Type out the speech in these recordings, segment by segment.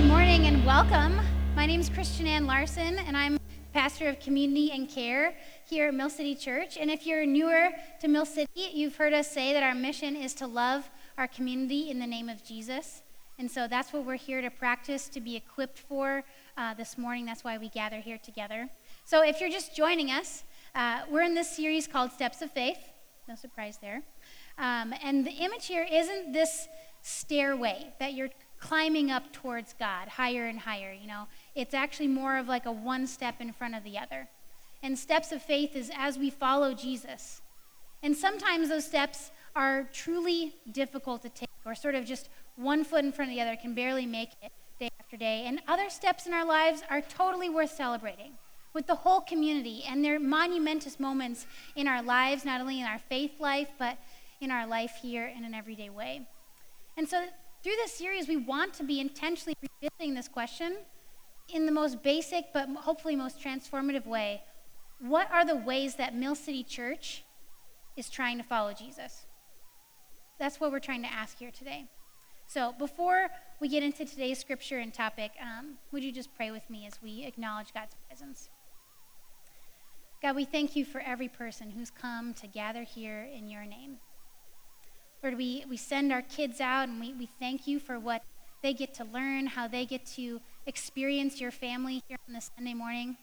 good morning and welcome. My name is Christian Ann Larson, and I'm pastor of community and care here at Mill City Church. And if you're newer to Mill City, you've heard us say that our mission is to love our community in the name of Jesus. And so that's what we're here to practice, to be equipped for this morning. That's why we gather here together. So if you're just joining us, we're in this series called Steps of Faith. No surprise there. And the image here isn't this stairway that you're climbing up towards God, higher and higher, you know. It's actually more of like a one step in front of the other. And steps of faith is as we follow Jesus. And sometimes those steps are truly difficult to take, or sort of just one foot in front of the other, can barely make it day after day. And other steps in our lives are totally worth celebrating with the whole community, and they're monumentous moments in our lives, not only in our faith life, but in our life here in an everyday way. And so through this series, we want to be intentionally revisiting this question in the most basic but hopefully most transformative way. What are the ways that Mill City Church is trying to follow Jesus? That's what we're trying to ask here today. So before we get into today's scripture and topic, would you just pray with me as we acknowledge God's presence? God, we thank you for every person who's come to gather here in your name. Lord, we send our kids out, and we thank you for what they get to learn, how they get to experience your family here on this Sunday morning.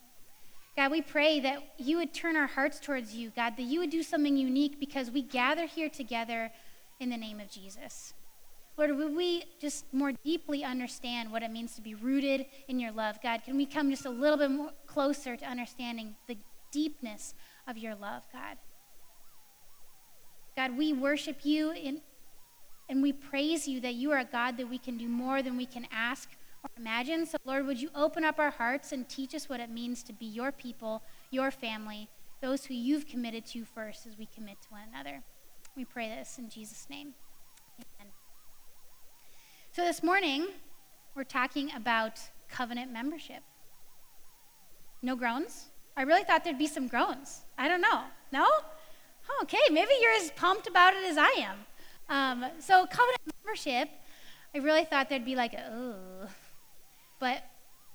God, we pray that you would turn our hearts towards you, God, that you would do something unique because we gather here together in the name of Jesus. Lord, would we just more deeply understand what it means to be rooted in your love? God, can we come just a little bit more closer to understanding the deepness of your love, God? God, we worship you and we praise you that you are a God that we can do more than we can ask or imagine. So, Lord, would you open up our hearts and teach us what it means to be your people, your family, those who you've committed to first as we commit to one another. We pray this in Jesus' name. Amen. So this morning, we're talking about covenant membership. No groans? I really thought there'd be some groans. I don't know. No? Okay, maybe you're as pumped about it as I am. So covenant membership, I really thought there'd be like, oh. But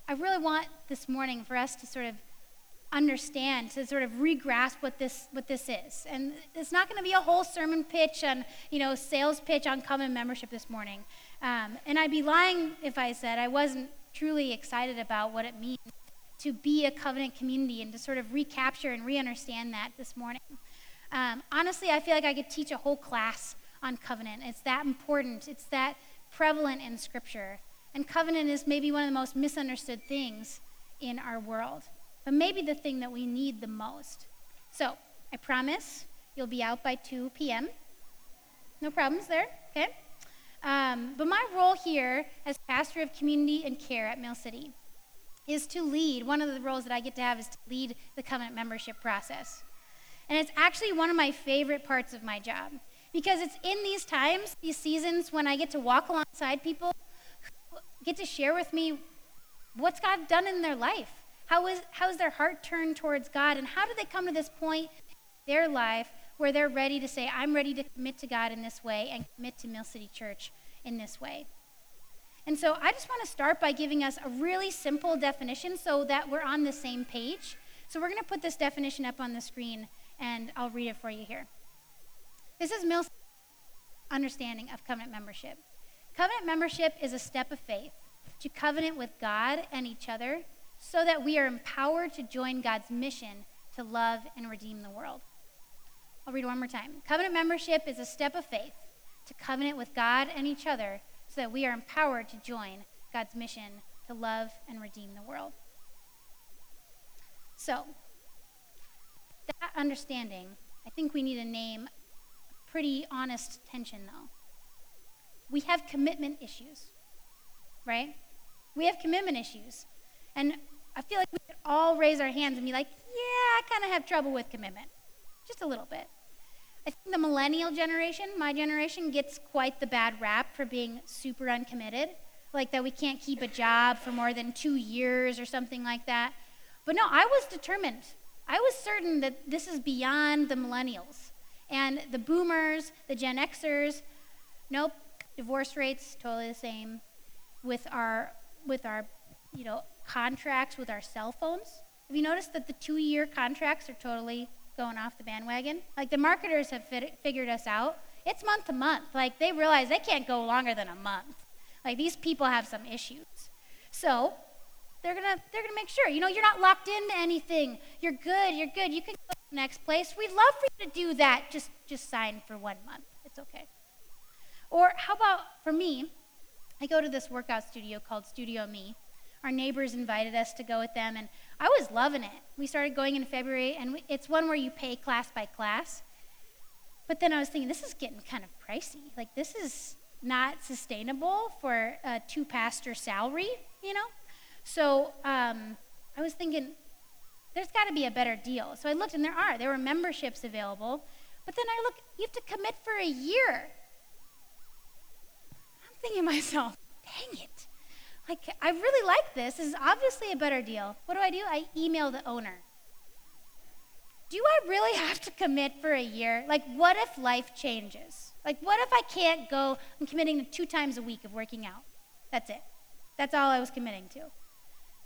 I really want this morning for us to sort of understand, to sort of re-grasp what this is. And it's not going to be a whole sermon pitch on, you know, sales pitch on covenant membership this morning. And I'd be lying if I said I wasn't truly excited about what it means to be a covenant community and to sort of recapture and re-understand that this morning. Honestly, I feel like I could teach a whole class on covenant. It's that important. It's that prevalent in Scripture. And covenant is maybe one of the most misunderstood things in our world, but maybe the thing that we need the most. So I promise you'll be out by 2 p.m. No problems there, okay? But my role here as pastor of community and care at Mill City is to lead. One of the roles that I get to have is to lead the covenant membership process. And it's actually one of my favorite parts of my job, because it's in these times, these seasons, when I get to walk alongside people who get to share with me what's God done in their life. How is their heart turned towards God, and how do they come to this point in their life where they're ready to say, I'm ready to commit to God in this way and commit to Mill City Church in this way. And so I just want to start by giving us a really simple definition so that we're on the same page. So we're going to put this definition up on the screen, and I'll read it for you here. This is Mill's understanding of covenant membership. Covenant membership is a step of faith to covenant with God and each other so that we are empowered to join God's mission to love and redeem the world. I'll read one more time. Covenant membership is a step of faith to covenant with God and each other so that we are empowered to join God's mission to love and redeem the world. So, that understanding, I think we need to name a pretty honest tension, though. We have commitment issues, right? We have commitment issues. And I feel like we could all raise our hands and be like, yeah, I kind of have trouble with commitment, just a little bit. I think the millennial generation, my generation, gets quite the bad rap for being super uncommitted, like that we can't keep a job for more than 2 years or something like that. But no, I was determined. I was certain that this is beyond the millennials and the boomers, the Gen Xers. Nope, divorce rates, totally the same with our with our, contracts with our cell phones. Have you noticed that the 2-year contracts are totally going off the bandwagon? Like, the marketers have figured us out. It's month to month. Like, they realize they can't go longer than a month. Like, these people have some issues. So they're gonna make sure, you're not locked into anything. You're good, You can go to the next place. We'd love for you to do that. Just sign for 1 month. It's okay. Or how about, for me, I go to this workout studio called Studio Me. Our neighbors invited us to go with them, and I was loving it. We started going in February, and it's one where you pay class by class. But then I was thinking, this is getting kind of pricey. Like, this is not sustainable for a 2-pastor salary, So I was thinking, there's got to be a better deal. So I looked, and there were memberships available. But then I look, you have to commit for a year. I'm thinking to myself, dang it. Like, I really like this. This is obviously a better deal. What do? I email the owner. Do I really have to commit for a year? Like, what if life changes? Like, what if I can't go? I'm committing to 2 times a week of working out. That's it. That's all I was committing to.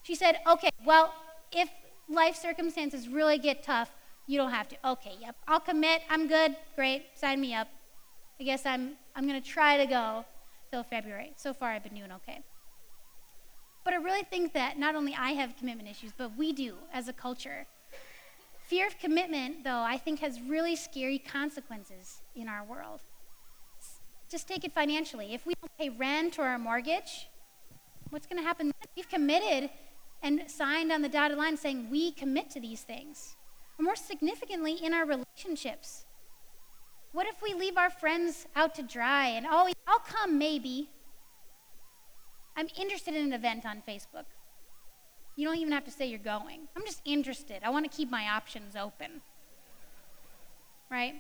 She said, okay, well, if life circumstances really get tough, you don't have to. Okay, yep, I'll commit. I'm good. Great. Sign me up. I guess I'm going to try to go till February. So far, I've been doing okay. But I really think that not only I have commitment issues, but we do as a culture. Fear of commitment, though, I think has really scary consequences in our world. Just take it financially. If we don't pay rent or our mortgage, what's going to happen then? We've committed and signed on the dotted line saying we commit to these things. Or more significantly, in our relationships. What if we leave our friends out to dry and, oh, I'll come maybe. I'm interested in an event on Facebook. You don't even have to say you're going. I'm just interested. I want to keep my options open. Right?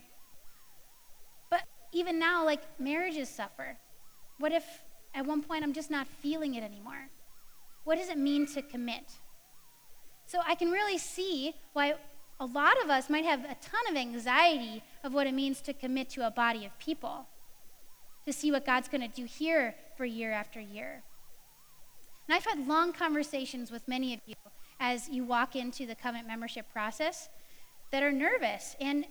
But even now, like, marriages suffer. What if at one point I'm just not feeling it anymore? What does it mean to commit? So I can really see why a lot of us might have a ton of anxiety of what it means to commit to a body of people, to see what God's going to do here for year after year. And I've had long conversations with many of you as you walk into the covenant membership process that are nervous. And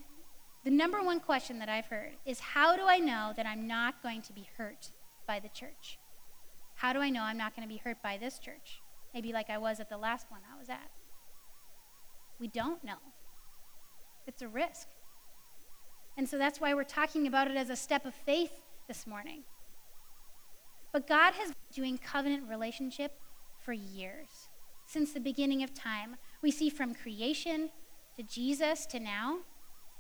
the number one question that I've heard is, how do I know that I'm not going to be hurt by the church? How do I know I'm not going to be hurt by this church? Maybe like I was at the last one I was at. We don't know. It's a risk. And so that's why we're talking about it as a step of faith this morning. But God has been doing covenant relationship for years. Since the beginning of time, we see from creation to Jesus to now.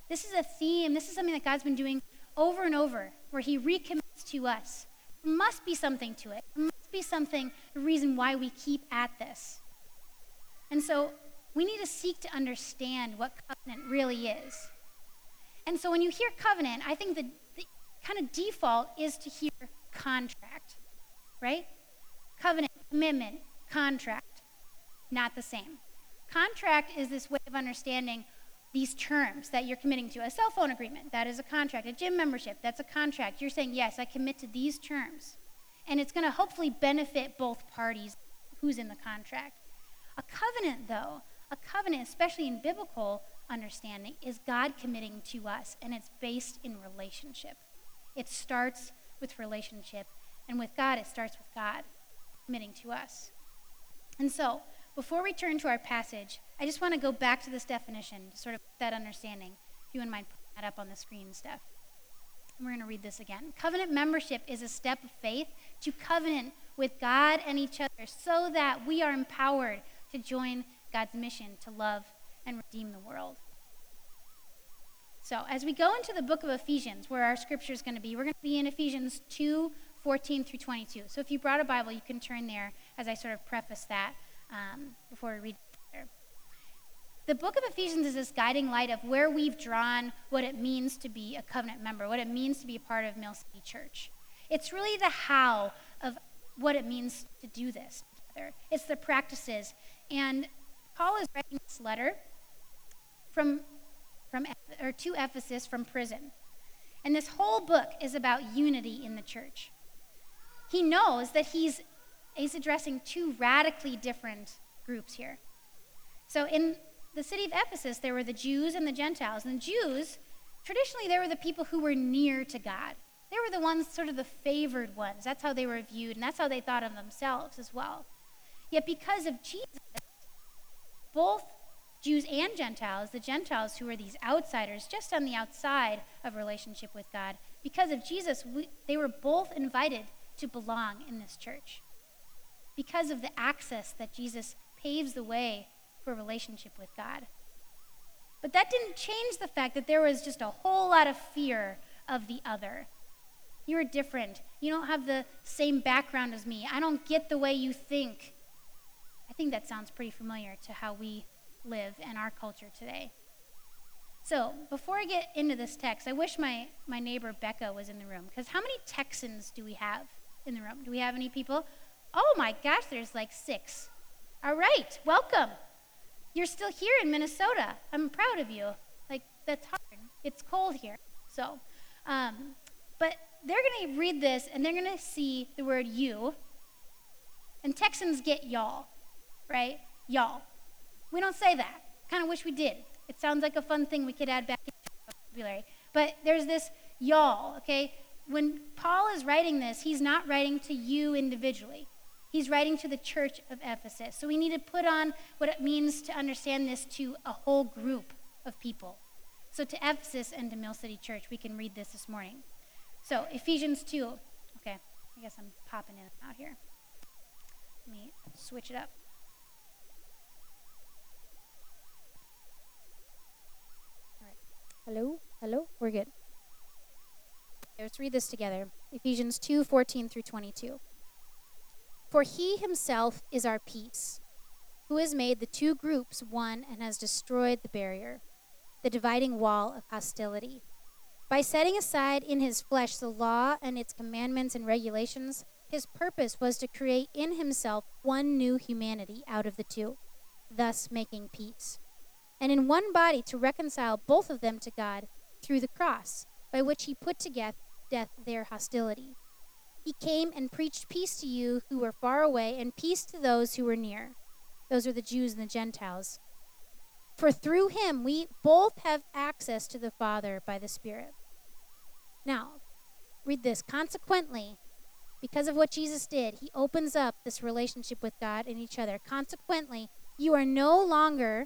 This is a theme. This is something that God's been doing over and over, where he recommits to us. There must be something to it. There must be something, the reason why we keep at this. And so we need to seek to understand what covenant really is. And so when you hear covenant, I think the kind of default is to hear contract. Right? Covenant, commitment, contract. Not the same. Contract is this way of understanding these terms that you're committing to. A cell phone agreement, that is a contract. A gym membership, that's a contract. You're saying, yes, I commit to these terms. And it's going to hopefully benefit both parties who's in the contract. A covenant, though, especially in biblical understanding, is God committing to us, and it's based in relationship. It starts with relationship. And with God, it starts with God committing to us. And so, before we turn to our passage, I just want to go back to this definition, sort of that understanding. If you wouldn't mind putting that up on the screen, Steph. And we're going to read this again. Covenant membership is a step of faith to covenant with God and each other so that we are empowered to join God's mission to love and redeem the world. So, as we go into the book of Ephesians, where our scripture is going to be, we're going to be in Ephesians 2:14-22. So if you brought a Bible, you can turn there as I sort of preface that before we read it. The book of Ephesians is this guiding light of where we've drawn what it means to be a covenant member, what it means to be a part of Mill City Church. It's really the how of what it means to do this together. It's the practices. And Paul is writing this letter to Ephesus from prison. And this whole book is about unity in the church. He knows that he's he's addressing two radically different groups here. So in the city of Ephesus, there were the Jews and the Gentiles. And the Jews, traditionally, they were the people who were near to God. They were the ones, sort of the favored ones. That's how they were viewed, and that's how they thought of themselves as well. Yet because of Jesus, both Jews and Gentiles, the Gentiles who were these outsiders, just on the outside of relationship with God, because of Jesus, they were both invited to belong in this church. Because of the access that Jesus paves the way for relationship with God. But that didn't change the fact that there was just a whole lot of fear of the other. You are different. You don't have the same background as me. I don't get the way you think. I think that sounds pretty familiar to how we live in our culture today. So before I get into this text, I wish my neighbor Becca was in the room, because how many Texans do we have in the room? Do we have any people? Oh my gosh, there's like 6. All right, welcome. You're still here in Minnesota. I'm proud of you. Like, that's hard. It's cold here. So, but they're going to read this, and they're going to see the word you. And Texans get y'all, right? Y'all. We don't say that. Kind of wish we did. It sounds like a fun thing we could add back into our vocabulary. But there's this y'all, okay? When Paul is writing this, he's not writing to you individually. He's writing to the church of Ephesus. So we need to put on what it means to understand this to a whole group of people. So to Ephesus and to Mill City Church, we can read this morning. So Ephesians 2. Okay, I guess I'm popping in and out here. Let me switch it up. All right. Hello? Hello? We're good. Okay, let's read this together. Ephesians 2:14-22. For he himself is our peace, who has made the two groups one and has destroyed the barrier, the dividing wall of hostility, by setting aside in his flesh the law and its commandments and regulations. His purpose was to create in himself one new humanity out of the two, thus making peace, and in one body to reconcile both of them to God through the cross, by which he put to death their hostility. He came and preached peace to you who were far away and peace to those who were near. Those are the Jews and the Gentiles. For through him we both have access to the Father by the Spirit. Now, read this. Consequently, because of what Jesus did, he opens up this relationship with God and each other. Consequently, you are no longer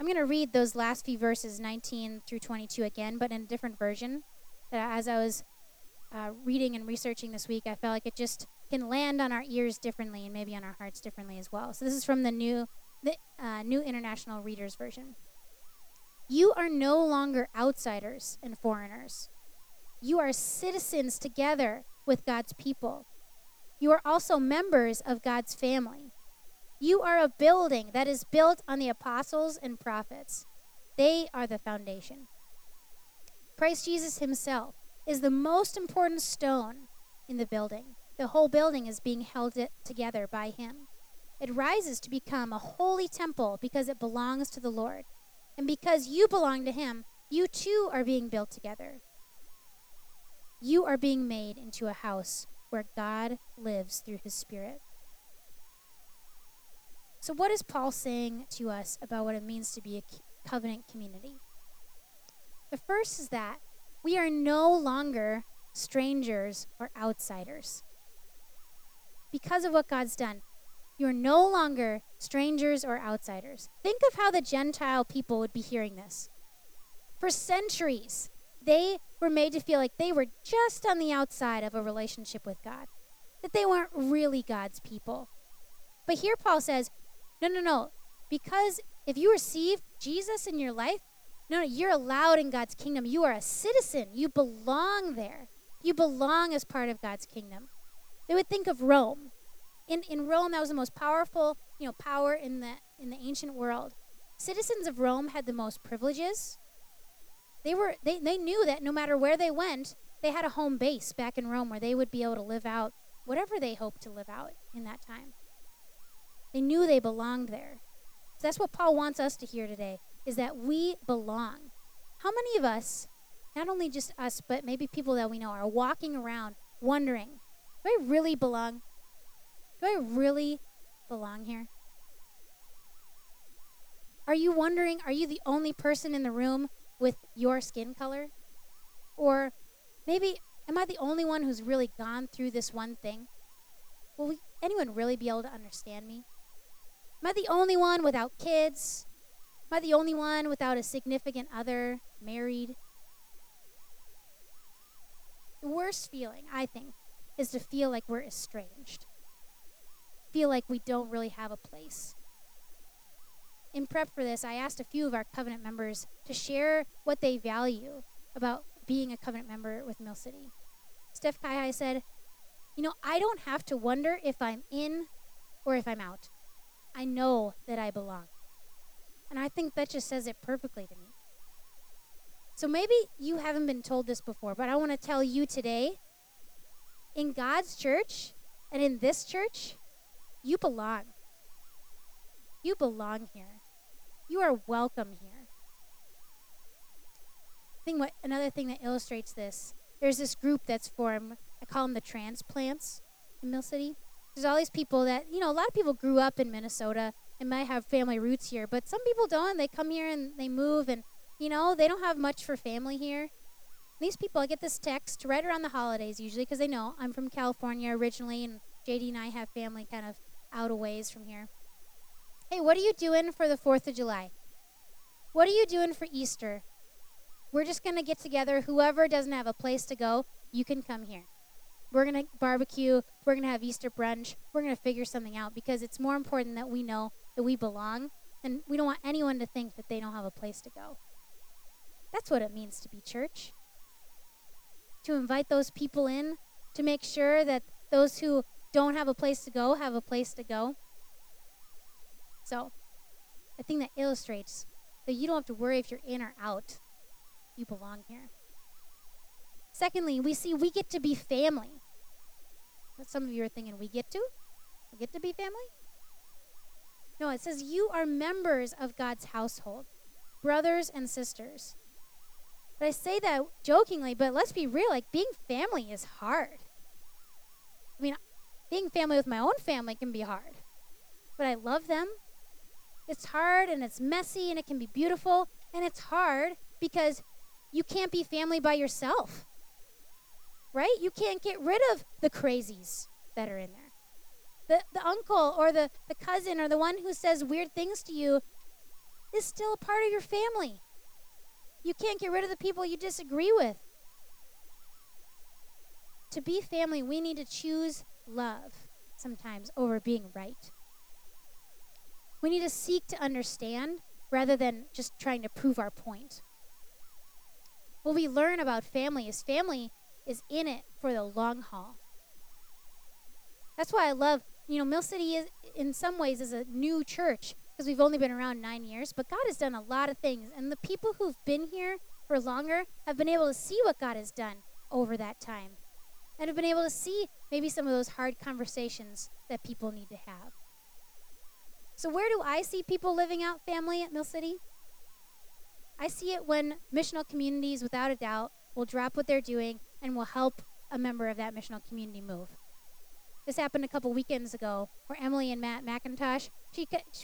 I'm going to read those last few verses, 19-22 again, but in a different version. As I was reading and researching this week, I felt like it just can land on our ears differently and maybe on our hearts differently as well. So this is from the New International Reader's Version. You are no longer outsiders and foreigners. You are citizens together with God's people. You are also members of God's family. You are a building that is built on the apostles and prophets. They are the foundation. Christ Jesus himself is the most important stone in the building. The whole building is being held together by him. It rises to become a holy temple because it belongs to the Lord. And because you belong to him, you too are being built together. You are being made into a house where God lives through his Spirit. So what is Paul saying to us about what it means to be a covenant community? The first is that we are no longer strangers or outsiders. Because of what God's done, you're no longer strangers or outsiders. Think of how the Gentile people would be hearing this. For centuries, they were made to feel like they were just on the outside of a relationship with God, that they weren't really God's people. But here Paul says, no, because if you receive Jesus in your life, no, you're allowed in God's kingdom. You are a citizen. You belong there. You belong as part of God's kingdom. They would think of Rome. in Rome, that was the most powerful, power in the ancient world. Citizens of Rome had the most privileges. They knew that no matter where they went, they had a home base back in Rome where they would be able to live out whatever they hoped to live out in that time. They knew they belonged there. So that's what Paul wants us to hear today, is that we belong. How many of us, not only just us, but maybe people that we know, are walking around wondering, do I really belong? Do I really belong here? Are you wondering, are you the only person in the room with your skin color? Or maybe, am I the only one who's really gone through this one thing? Will anyone really be able to understand me? Am I the only one without kids? Am I the only one without a significant other, married? The worst feeling, I think, is to feel like we're estranged. Feel like we don't really have a place. In prep for this, I asked a few of our covenant members to share what they value about being a covenant member with Mill City. Steph Kaihi said, I don't have to wonder if I'm in or if I'm out. I know that I belong. And I think that just says it perfectly to me. So maybe you haven't been told this before, but I want to tell you today, in God's church and in this church, you belong. You belong here. You are welcome here. Another thing that illustrates this, there's this group that's formed. I call them the transplants in Mill City. There's all these people that, a lot of people grew up in Minnesota and might have family roots here, but some people don't. They come here and they move, and, they don't have much for family here. And these people, I get this text right around the holidays usually, because they know I'm from California originally, and JD and I have family kind of out a ways from here. Hey, what are you doing for the 4th of July? What are you doing for Easter? We're just going to get together. Whoever doesn't have a place to go, you can come here. We're going to barbecue. We're going to have Easter brunch. We're going to figure something out, because it's more important that we know that we belong, and we don't want anyone to think that they don't have a place to go. That's what it means to be church, to invite those people in, to make sure that those who don't have a place to go have a place to go. So I think that illustrates that you don't have to worry if you're in or out. You belong here. Secondly, we see we get to be family. But some of you are thinking, we get to be family? No, it says you are members of God's household, brothers and sisters. But I say that jokingly, but let's be real, being family is hard. Being family with my own family can be hard, but I love them. It's hard, and it's messy, and it can be beautiful, and it's hard because you can't be family by yourself, right? You can't get rid of the crazies that are in there. The uncle or the cousin or the one who says weird things to you is still a part of your family. You can't get rid of the people you disagree with. To be family, we need to choose love sometimes over being right. We need to seek to understand rather than just trying to prove our point. What we learn about family is in it for the long haul. That's why I love, Mill City is, in some ways, is a new church, because we've only been around 9 years, but God has done a lot of things, and the people who've been here for longer have been able to see what God has done over that time, and have been able to see maybe some of those hard conversations that people need to have. So where do I see people living out family at Mill City? I see it when missional communities, without a doubt, will drop what they're doing and will help a member of that missional community move. This happened a couple weekends ago where Emily and Matt McIntosh,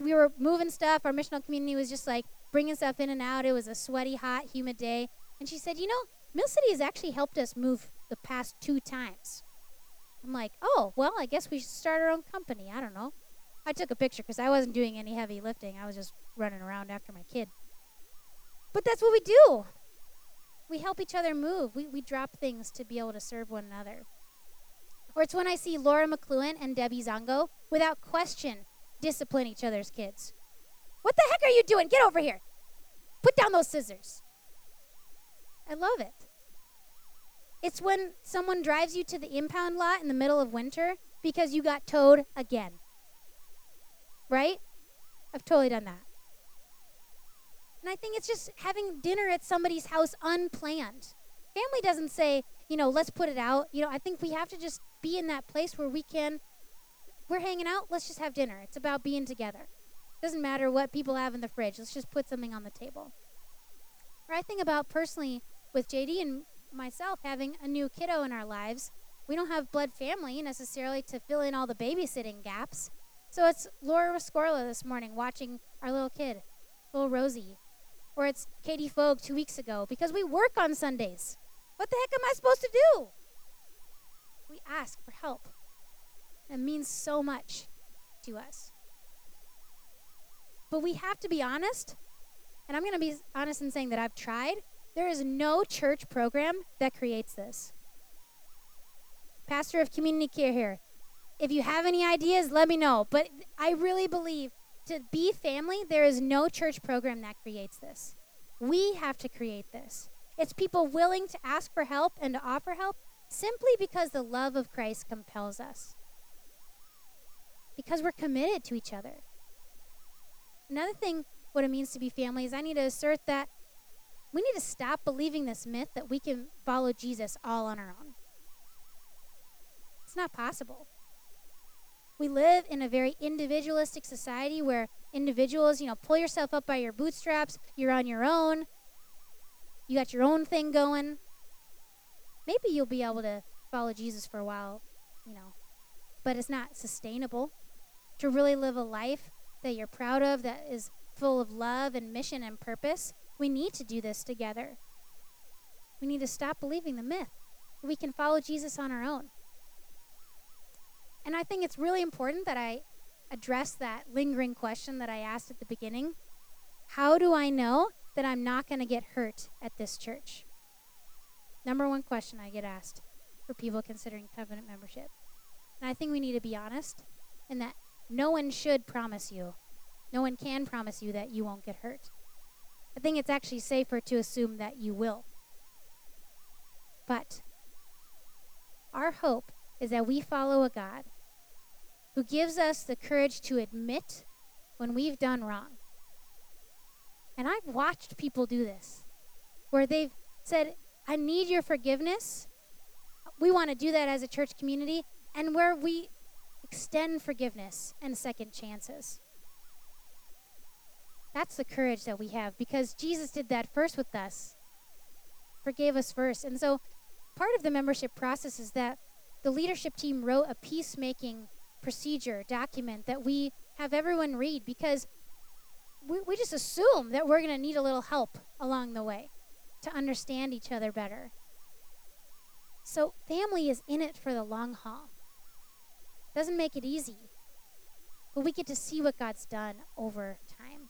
we were moving stuff. Our missional community was just bringing stuff in and out. It was a sweaty, hot, humid day. And she said, Mill City has actually helped us move the past 2 times. I'm like, oh, well, I guess we should start our own company. I don't know. I took a picture because I wasn't doing any heavy lifting. I was just running around after my kid. But that's what we do. We help each other move. We drop things to be able to serve one another. Or it's when I see Laura McLuhan and Debbie Zongo, without question, discipline each other's kids. What the heck are you doing? Get over here. Put down those scissors. I love it. It's when someone drives you to the impound lot in the middle of winter because you got towed again. Right? I've totally done that. And I think it's just having dinner at somebody's house unplanned. Family doesn't say, you know, let's put it out. You know, I think we have to just be in that place where we can, we're hanging out, let's just have dinner. It's about being together. Doesn't matter what people have in the fridge. Let's just put something on the table. Or I think about personally with JD and myself having a new kiddo in our lives. We don't have blood family necessarily to fill in all the babysitting gaps. So it's Laura Skorla this morning watching our little kid, little Rosie. Or it's Katie Fogg 2 weeks ago, because we work on Sundays. What the heck am I supposed to do? We ask for help. It means so much to us. But we have to be honest, and I'm going to be honest in saying that I've tried. There is no church program that creates this. Pastor of Community Care here, if you have any ideas, let me know. But I really believe to be family, there is no church program that creates this. We have to create this. It's people willing to ask for help and to offer help simply because the love of Christ compels us. Because we're committed to each other. Another thing, what it means to be family, is I need to assert that we need to stop believing this myth that we can follow Jesus all on our own. It's not possible. We live in a very individualistic society where individuals, you know, pull yourself up by your bootstraps, you're on your own, you got your own thing going. Maybe you'll be able to follow Jesus for a while, you know, but it's not sustainable to really live a life that you're proud of, that is full of love and mission and purpose. We need to do this together. We need to stop believing the myth that we can follow Jesus on our own. And I think it's really important that I address that lingering question that I asked at the beginning. How do I know that I'm not going to get hurt at this church? Number one question I get asked for people considering covenant membership. And I think we need to be honest in that no one should promise you, no one can promise you that you won't get hurt. I think it's actually safer to assume that you will. But our hope is that we follow a God who gives us the courage to admit when we've done wrong. And I've watched people do this, where they've said, I need your forgiveness. We want to do that as a church community, and where we extend forgiveness and second chances. That's the courage that we have, because Jesus did that first with us, forgave us first. And so part of the membership process is that the leadership team wrote a peacemaking procedure document that we have everyone read, because we just assume that we're going to need a little help along the way to understand each other better. So family is in it for the long haul. Doesn't make it easy, but we get to see what God's done over time.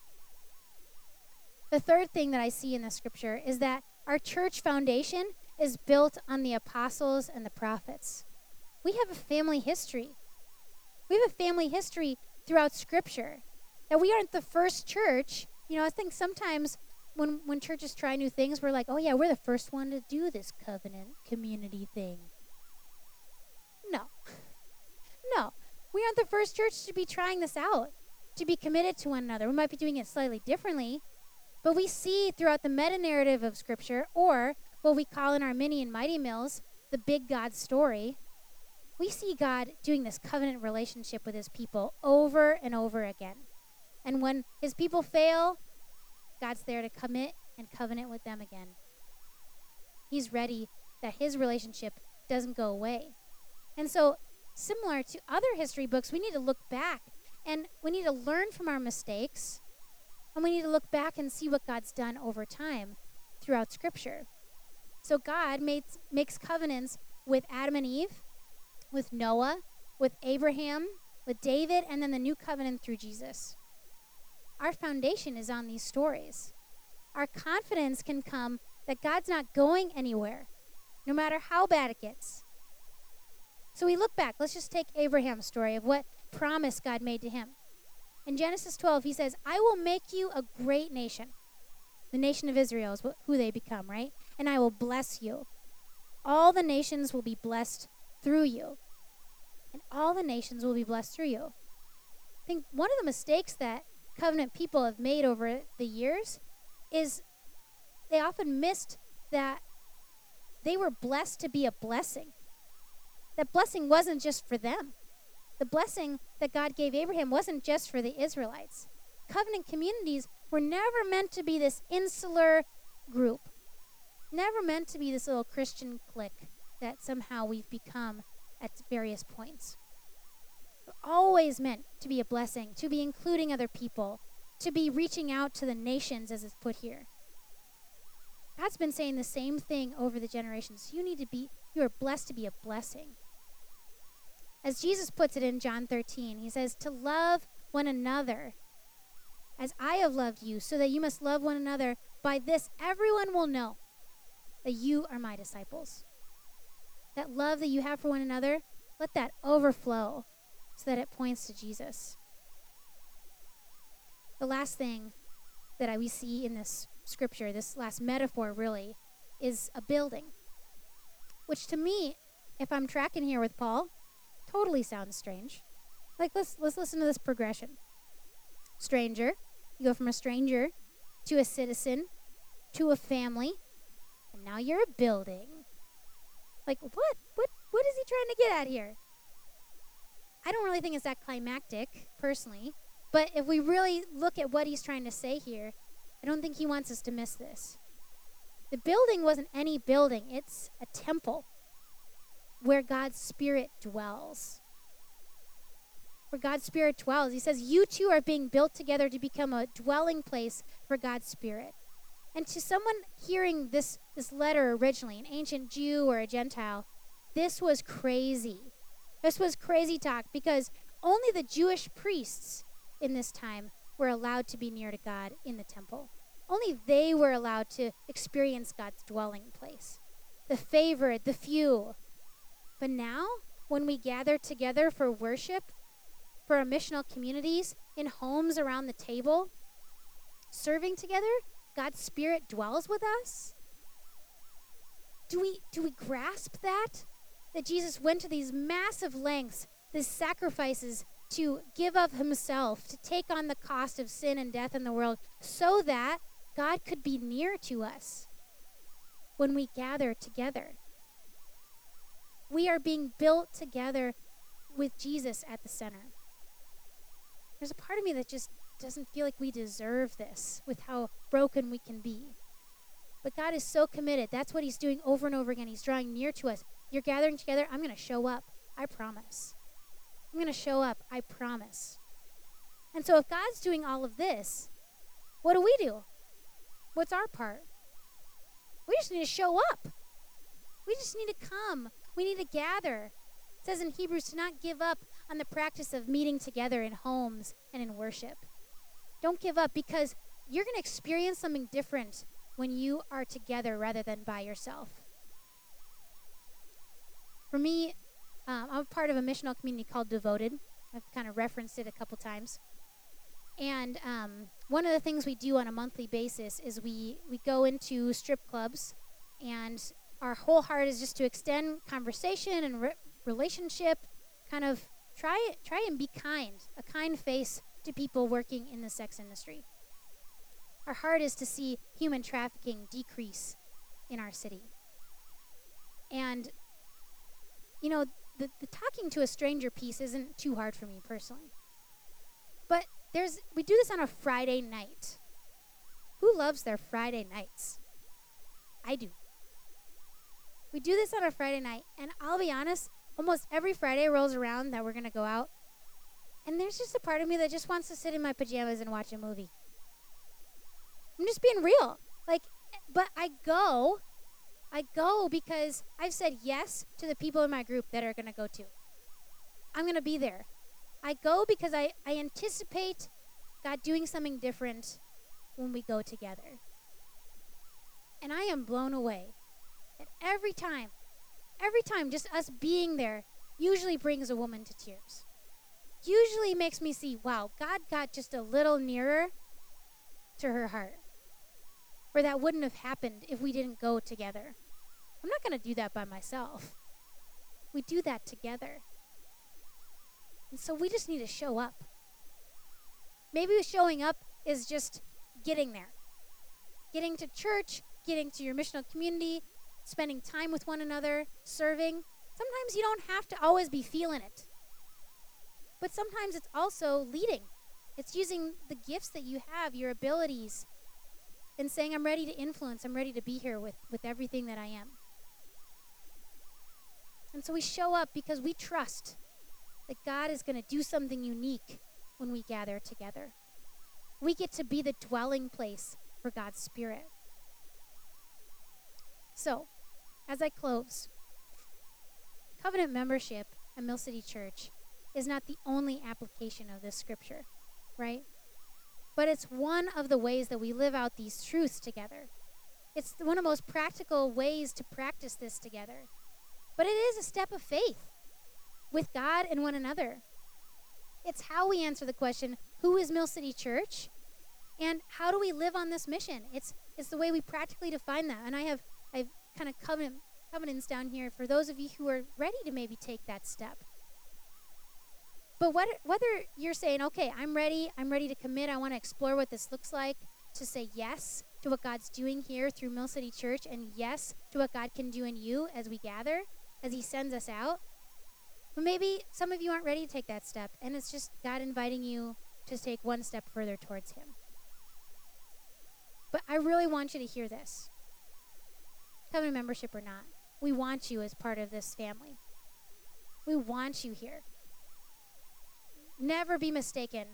The third thing that I see in the scripture is that our church foundation is built on the apostles and the prophets. We have a family history. We have a family history throughout scripture. That we aren't the first church. You know, I think sometimes when churches try new things, we're like, oh yeah, we're the first one to do this covenant community thing. No, we aren't the first church to be trying this out, to be committed to one another. We might be doing it slightly differently, but we see throughout the meta-narrative of scripture, or what we call in our mini and mighty mills, the big God story, we see God doing this covenant relationship with his people over and over again. And when his people fail, God's there to commit and covenant with them again. He's ready that his relationship doesn't go away. And so, similar to other history books, we need to look back and we need to learn from our mistakes, and we need to look back and see what God's done over time throughout scripture. So God makes covenants with Adam and Eve, with Noah, with Abraham, with David, and then the new covenant through Jesus. Our foundation is on these stories. Our confidence can come that God's not going anywhere, no matter how bad it gets. So we look back. Let's just take Abraham's story of what promise God made to him. In Genesis 12, he says, I will make you a great nation. The nation of Israel is who they become, right? And I will bless you. All the nations will be blessed through you. and all the nations will be blessed through you. I think one of the mistakes that covenant people have made over the years is they often missed that they were blessed to be a blessing. That blessing wasn't just for them. The blessing that God gave Abraham wasn't just for the Israelites. Covenant communities were never meant to be this insular group, never meant to be this little Christian clique that somehow we've become at various points. We're always meant to be a blessing, to be including other people, to be reaching out to the nations, as it's put here. God's been saying the same thing over the generations. You are blessed to be a blessing. As Jesus puts it in John 13, he says, to love one another as I have loved you, so that you must love one another. By this, everyone will know that you are my disciples. That love that you have for one another, let that overflow so that it points to Jesus. The last thing that we see in this scripture, this last metaphor really, is a building. Which to me, if I'm tracking here with Paul, totally sounds strange. Like, let's listen to this progression. Stranger, you go from a stranger to a citizen to a family, and now you're a building. Like, what is he trying to get at here? I don't really think it's that climactic, personally, but if we really look at what he's trying to say here, I don't think he wants us to miss this. The building wasn't any building. It's a temple where God's Spirit dwells. Where God's Spirit dwells. He says, you two are being built together to become a dwelling place for God's Spirit. And to someone hearing this letter originally, an ancient Jew or a Gentile, this was crazy. This was crazy talk, because only the Jewish priests in this time were allowed to be near to God in the temple. Only they were allowed to experience God's dwelling place. The favored, the few. But now, when we gather together for worship, for our missional communities, in homes around the table, serving together, God's Spirit dwells with us. Do we grasp that? That Jesus went to these massive lengths, these sacrifices, to give of himself, to take on the cost of sin and death in the world, so that God could be near to us when we gather together. We are being built together with Jesus at the center. There's a part of me that just doesn't feel like we deserve this with how broken we can be. But God is so committed. That's what he's doing over and over again. He's drawing near to us. You're gathering together. I'm going to show up. I promise. I'm going to show up. I promise. And so if God's doing all of this, what do we do? What's our part? We just need to show up. We just need to come. We need to gather. It says in Hebrews to not give up on the practice of meeting together in homes and in worship. Don't give up, because you're going to experience something different when you are together rather than by yourself. For me, I'm a part of a missional community called Devoted. I've kind of referenced it a couple times. And one of the things we do on a monthly basis is we go into strip clubs, and our whole heart is just to extend conversation and relationship, kind of try and be kind, a kind face to people working in the sex industry. Our heart is to see human trafficking decrease in our city. And, you know, the talking to a stranger piece isn't too hard for me personally. But we do this on a Friday night. Who loves their Friday nights? I do. We do this on a Friday night, and I'll be honest, almost every Friday rolls around that we're going to go out, and there's just a part of me that just wants to sit in my pajamas and watch a movie. I'm just being real. Like, but I go because I've said yes to the people in my group that are going to go too. I'm going to be there. I go because I anticipate God doing something different when we go together. And I am blown away that every time just us being there usually brings a woman to tears. Usually makes me see, wow, God got just a little nearer to her heart. Or that wouldn't have happened if we didn't go together. I'm not going to do that by myself. We do that together. And so we just need to show up. Maybe showing up is just getting there. Getting to church, getting to your missional community, spending time with one another, serving. Sometimes you don't have to always be feeling it. But sometimes it's also leading. It's using the gifts that you have, your abilities, and saying, I'm ready to influence, I'm ready to be here with everything that I am. And so we show up because we trust that God is going to do something unique when we gather together. We get to be the dwelling place for God's Spirit. So, as I close, covenant membership at Mill City Church is not the only application of this scripture, right? But it's one of the ways that we live out these truths together. It's one of the most practical ways to practice this together. But it is a step of faith with God and one another. It's how we answer the question, who is Mill City Church? And how do we live on this mission? It's the way we practically define that. And I've kind of covenants down here for those of you who are ready to maybe take that step. But whether you're saying, okay, I'm ready to commit, I want to explore what this looks like, to say yes to what God's doing here through Mill City Church, and yes to what God can do in you as we gather, as he sends us out. But maybe some of you aren't ready to take that step, and it's just God inviting you to take one step further towards him. But I really want you to hear this. Covenant membership or not, we want you as part of this family. We want you here. Never be mistaken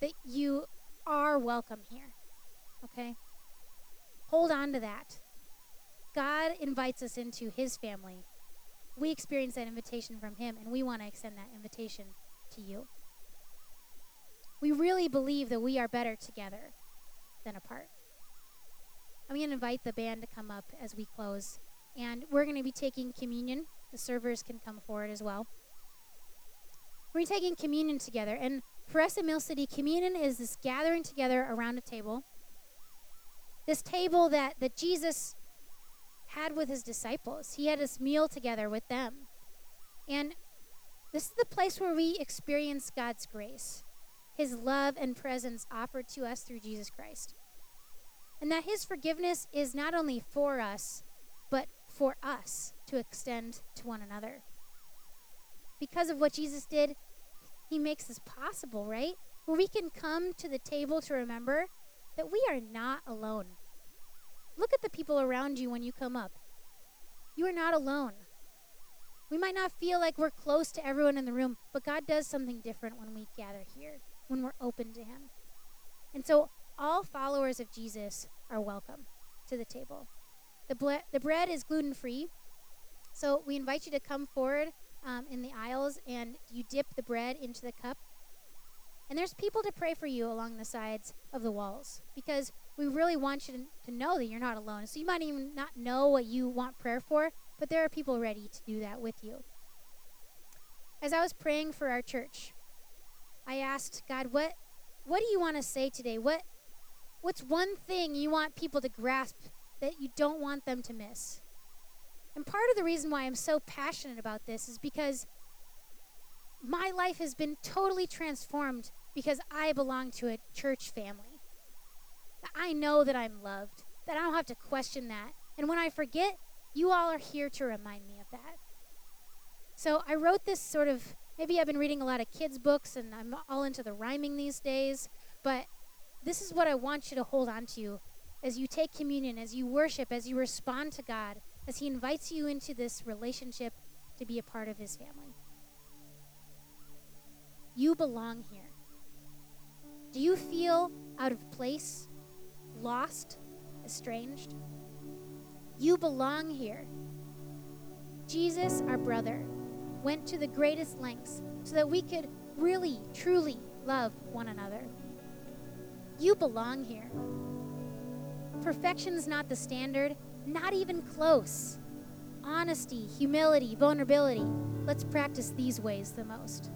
that you are welcome here, okay? Hold on to that. God invites us into his family. We experience that invitation from him, and we want to extend that invitation to you. We really believe that we are better together than apart. I'm going to invite the band to come up as we close, and we're going to be taking communion. The servers can come forward as well. We're taking communion together, and for us at Mill City, communion is this gathering together around a table. This table that Jesus had with his disciples. He had this meal together with them. And this is the place where we experience God's grace, his love and presence offered to us through Jesus Christ. And that his forgiveness is not only for us, but for us to extend to one another. Because of what Jesus did, he makes this possible, right? Where we can come to the table to remember that we are not alone. Look at the people around you when you come up. You are not alone. We might not feel like we're close to everyone in the room, but God does something different when we gather here, when we're open to him. And so all followers of Jesus are welcome to the table. The bread is gluten-free, so we invite you to come forward in the aisles, and you dip the bread into the cup. And there's people to pray for you along the sides of the walls, because we really want you to know that you're not alone. So you might even not know what you want prayer for, but there are people ready to do that with you. As I was praying for our church, I asked God, what do you want to say today? What's one thing you want people to grasp that you don't want them to miss? And part of the reason why I'm so passionate about this is because my life has been totally transformed because I belong to a church family. I know that I'm loved, that I don't have to question that. And when I forget, you all are here to remind me of that. So I wrote this sort of, maybe I've been reading a lot of kids' books and I'm all into the rhyming these days, but this is what I want you to hold on to as you take communion, as you worship, as you respond to God, as he invites you into this relationship to be a part of his family. You belong here. Do you feel out of place, lost, estranged? You belong here. Jesus, our brother, went to the greatest lengths so that we could really, truly love one another. You belong here. Perfection's not the standard. Not even close. Honesty, humility, vulnerability. Let's practice these ways the most.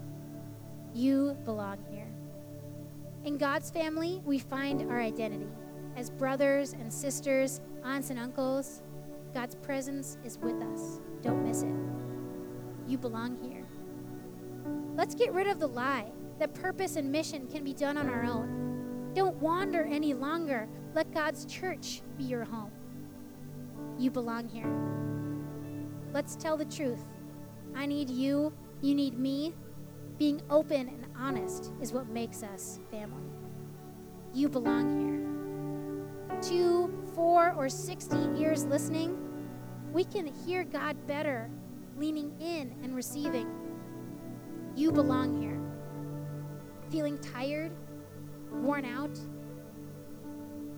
You belong here. In God's family, we find our identity as brothers and sisters, aunts and uncles. God's presence is with us. Don't miss it. You belong here. Let's get rid of the lie that purpose and mission can be done on our own. Don't wander any longer. Let God's church be your home. You belong here. Let's tell the truth. I need you. You need me. Being open and honest is what makes us family. You belong here. 2, 4, or 60 years listening, we can hear God better, leaning in and receiving. You belong here. Feeling tired, worn out,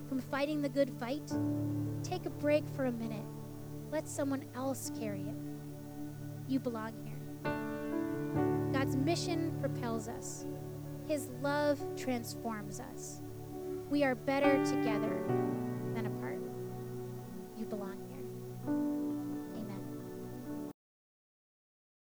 from fighting the good fight? Take a break for a minute. Let someone else carry it. You belong here. God's mission propels us. His love transforms us. We are better together.